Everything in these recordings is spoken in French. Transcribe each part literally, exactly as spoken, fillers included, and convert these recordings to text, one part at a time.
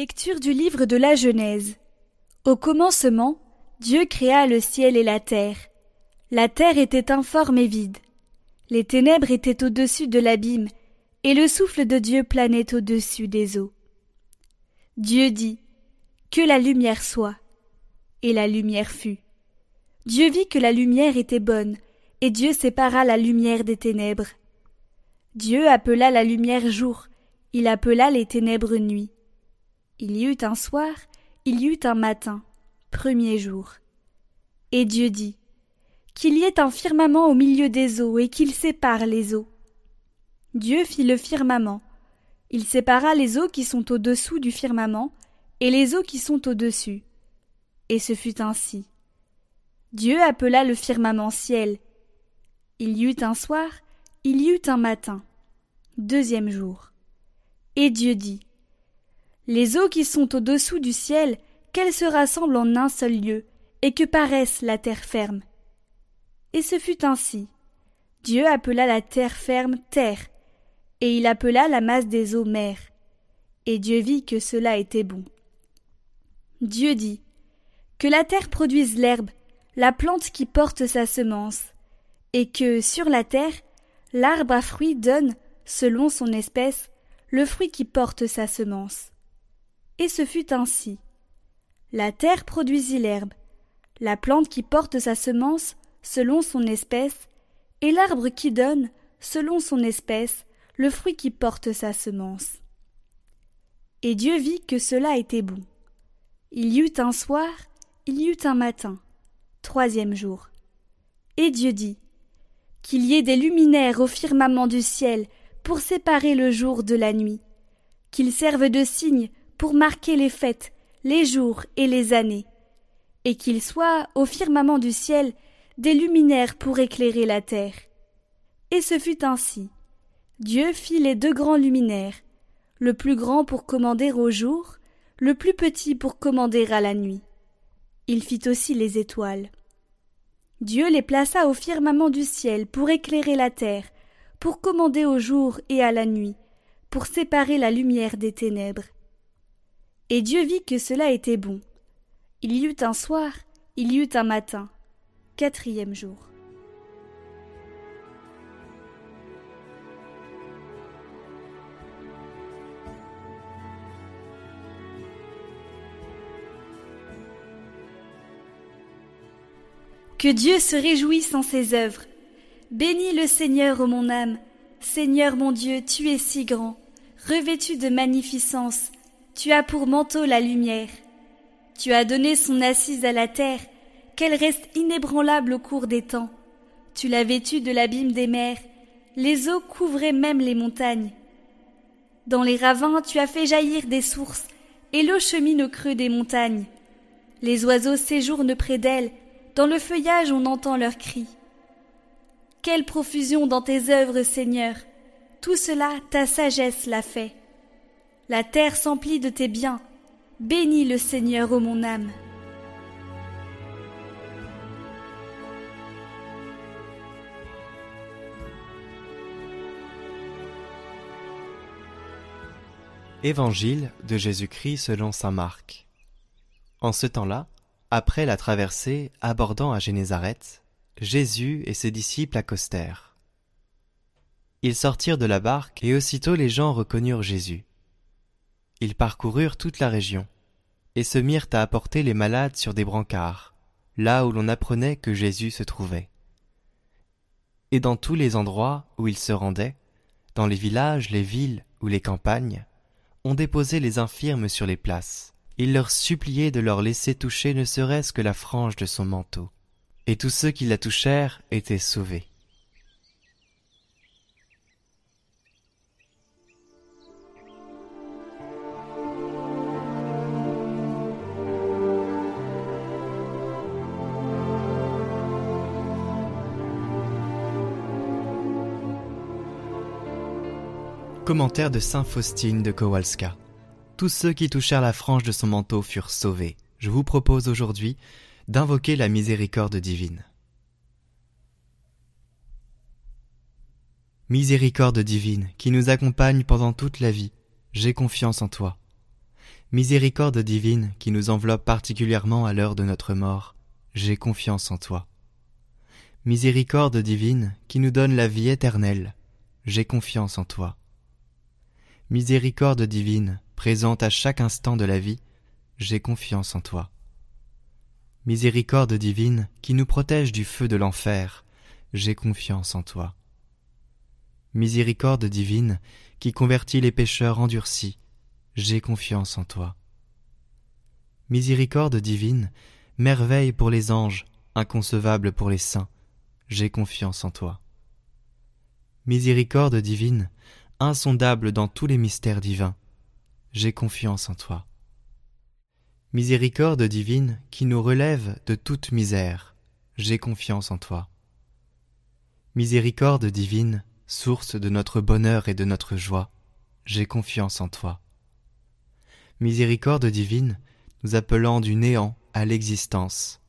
Lecture du livre de la Genèse. Au commencement, Dieu créa le ciel et la terre. La terre était informe et vide. Les ténèbres étaient au-dessus de l'abîme, et le souffle de Dieu planait au-dessus des eaux. Dieu dit : Que la lumière soit. Et la lumière fut. Dieu vit que la lumière était bonne, et Dieu sépara la lumière des ténèbres. Dieu appela la lumière jour, il appela les ténèbres nuit. Il y eut un soir, il y eut un matin, premier jour. Et Dieu dit : Qu'il y ait un firmament au milieu des eaux et qu'il sépare les eaux. Dieu fit le firmament. Il sépara les eaux qui sont au-dessous du firmament et les eaux qui sont au-dessus. Et ce fut ainsi. Dieu appela le firmament ciel. Il y eut un soir, il y eut un matin, deuxième jour. Et Dieu dit : Les eaux qui sont au-dessous du ciel, qu'elles se rassemblent en un seul lieu, et que paraisse la terre ferme. Et ce fut ainsi. Dieu appela la terre ferme « terre », et il appela la masse des eaux « mer ». Et Dieu vit que cela était bon. Dieu dit : Que la terre produise l'herbe, la plante qui porte sa semence, et que, sur la terre, l'arbre à fruits donne, selon son espèce, le fruit qui porte sa semence. Et ce fut ainsi. La terre produisit l'herbe, la plante qui porte sa semence, selon son espèce, et l'arbre qui donne, selon son espèce, le fruit qui porte sa semence. Et Dieu vit que cela était bon. Il y eut un soir, il y eut un matin, troisième jour. Et Dieu dit : Qu'il y ait des luminaires au firmament du ciel pour séparer le jour de la nuit, qu'ils servent de signes pour marquer les fêtes, les jours et les années, et qu'ils soient au firmament du ciel des luminaires pour éclairer la terre. Et ce fut ainsi. Dieu fit les deux grands luminaires, le plus grand pour commander au jour, le plus petit pour commander à la nuit. Il fit aussi les étoiles. Dieu les plaça au firmament du ciel pour éclairer la terre, pour commander au jour et à la nuit, pour séparer la lumière des ténèbres. Et Dieu vit que cela était bon. Il y eut un soir, il y eut un matin. Quatrième jour. Que Dieu se réjouisse en ses œuvres. Bénis le Seigneur ô mon âme. Seigneur mon Dieu, tu es si grand, revêtu de magnificence, tu as pour manteau la lumière. Tu as donné son assise à la terre, qu'elle reste inébranlable au cours des temps. Tu l'as vêtue de l'abîme des mers, les eaux couvraient même les montagnes. Dans les ravins, tu as fait jaillir des sources, et l'eau chemine au creux des montagnes. Les oiseaux séjournent près d'elle, dans le feuillage on entend leurs cris. Quelle profusion dans tes œuvres, Seigneur! Tout cela, ta sagesse l'a fait. La terre s'emplit de tes biens. Bénis le Seigneur ô mon âme. Évangile de Jésus-Christ selon saint Marc. En ce temps-là, après la traversée, abordant à Génésareth, Jésus et ses disciples accostèrent. Ils sortirent de la barque et aussitôt les gens reconnurent Jésus. Ils parcoururent toute la région et se mirent à apporter les malades sur des brancards, là où l'on apprenait que Jésus se trouvait. Et dans tous les endroits où ils se rendaient, dans les villages, les villes ou les campagnes, on déposait les infirmes sur les places. Il leur suppliait de leur laisser toucher ne serait-ce que la frange de son manteau. Et tous ceux qui la touchèrent étaient sauvés. Commentaire de Sainte Faustine de Kowalska. Tous ceux qui touchèrent la frange de son manteau furent sauvés. Je vous propose aujourd'hui d'invoquer la miséricorde divine. Miséricorde divine, qui nous accompagne pendant toute la vie, j'ai confiance en toi. Miséricorde divine qui nous enveloppe particulièrement à l'heure de notre mort, j'ai confiance en toi. Miséricorde divine qui nous donne la vie éternelle, j'ai confiance en toi. Miséricorde divine présente à chaque instant de la vie, j'ai confiance en toi. Miséricorde divine qui nous protège du feu de l'enfer, j'ai confiance en toi. Miséricorde divine qui convertit les pécheurs endurcis, j'ai confiance en toi. Miséricorde divine, merveille pour les anges, inconcevable pour les saints, j'ai confiance en toi. Miséricorde divine, insondable dans tous les mystères divins, j'ai confiance en toi. Miséricorde divine qui nous relève de toute misère, j'ai confiance en toi. Miséricorde divine, source de notre bonheur et de notre joie, j'ai confiance en toi. Miséricorde divine, nous appelant du néant à l'existence,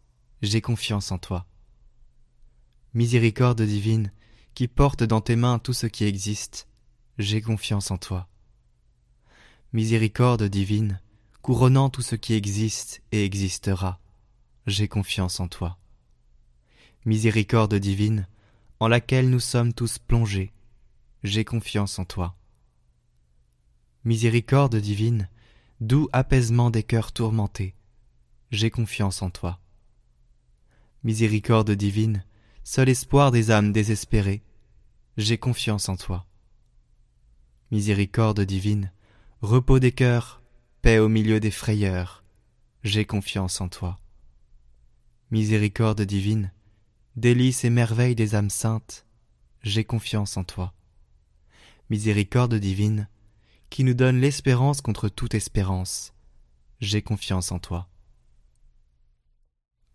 j'ai confiance en toi. Miséricorde divine, qui porte dans tes mains tout ce qui existe, j'ai confiance en toi. Miséricorde divine, couronnant tout ce qui existe et existera, j'ai confiance en toi. Miséricorde divine, en laquelle nous sommes tous plongés, j'ai confiance en toi. Miséricorde divine, doux apaisement des cœurs tourmentés, j'ai confiance en toi. Miséricorde divine, seul espoir des âmes désespérées, j'ai confiance en toi. Miséricorde divine, repos des cœurs, paix au milieu des frayeurs, j'ai confiance en toi. Miséricorde divine, délices et merveilles des âmes saintes, j'ai confiance en toi. Miséricorde divine, qui nous donne l'espérance contre toute espérance, j'ai confiance en toi.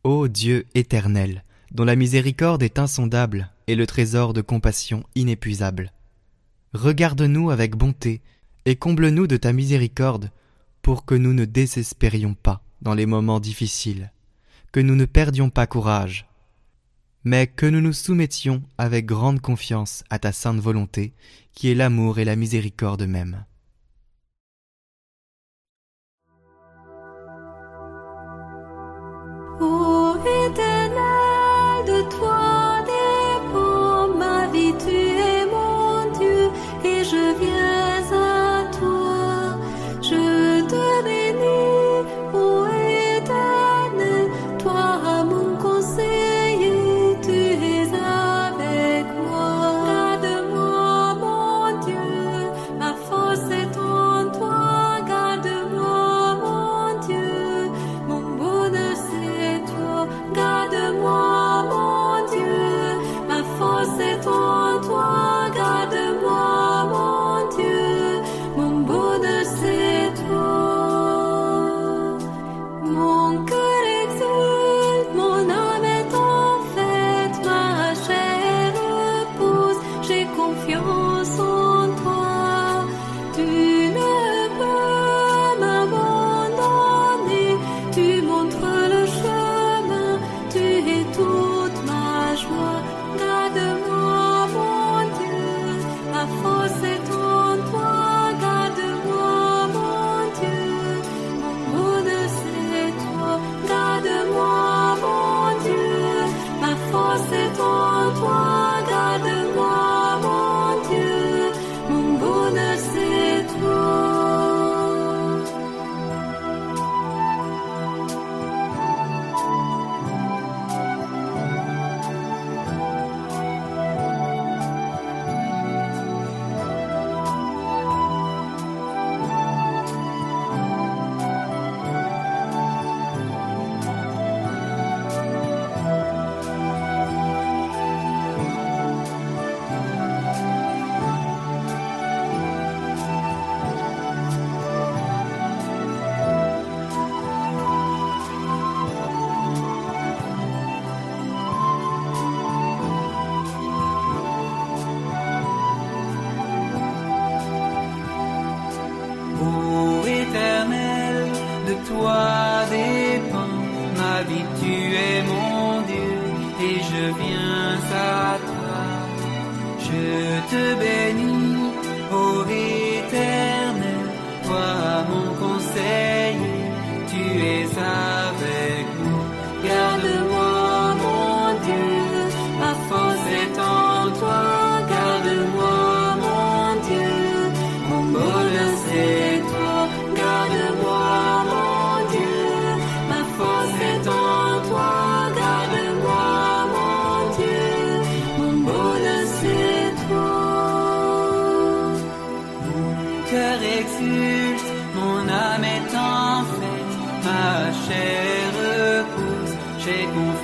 Ô Dieu éternel, dont la miséricorde est insondable et le trésor de compassion inépuisable, regarde-nous avec bonté et comble-nous de ta miséricorde pour que nous ne désespérions pas dans les moments difficiles, que nous ne perdions pas courage, mais que nous nous soumettions avec grande confiance à ta sainte volonté qui est l'amour et la miséricorde même. Ô Éternel, de toi dépend ma vie, tu es mon Dieu, et je viens à toi. Je te bénis, ô Éternel, toi mon conseiller, tu es avec moi. Garde-moi, mon Dieu, ma force est en toi. Garde-moi, mon Dieu, mon bonheur c'est Garde-moi, mon Dieu, ma force est en toi. Garde-moi, mon Dieu, mon bonheur c'est toi. Mon cœur exulte, mon âme est en fête, ma chair repose, j'ai confiance en toi. Tu ne peux m'abandonner, tu montres le chemin, tu es toute ma joie. Garde-moi, mon Dieu, ma force est en toi. Garde-moi, mon Dieu, mon bonheur c'est toi. Garde-moi, mon Dieu, ma force est en toi. Garde-moi, mon Dieu, mon bonheur c'est toi. Ô Éternel, de toi dépend ma vie, tu es mon Dieu, et je viens à toi. Je te bénis, ô Éternel, toi mon conseil. exulte, mon âme est en fête, ma chair repose, j'ai confiance.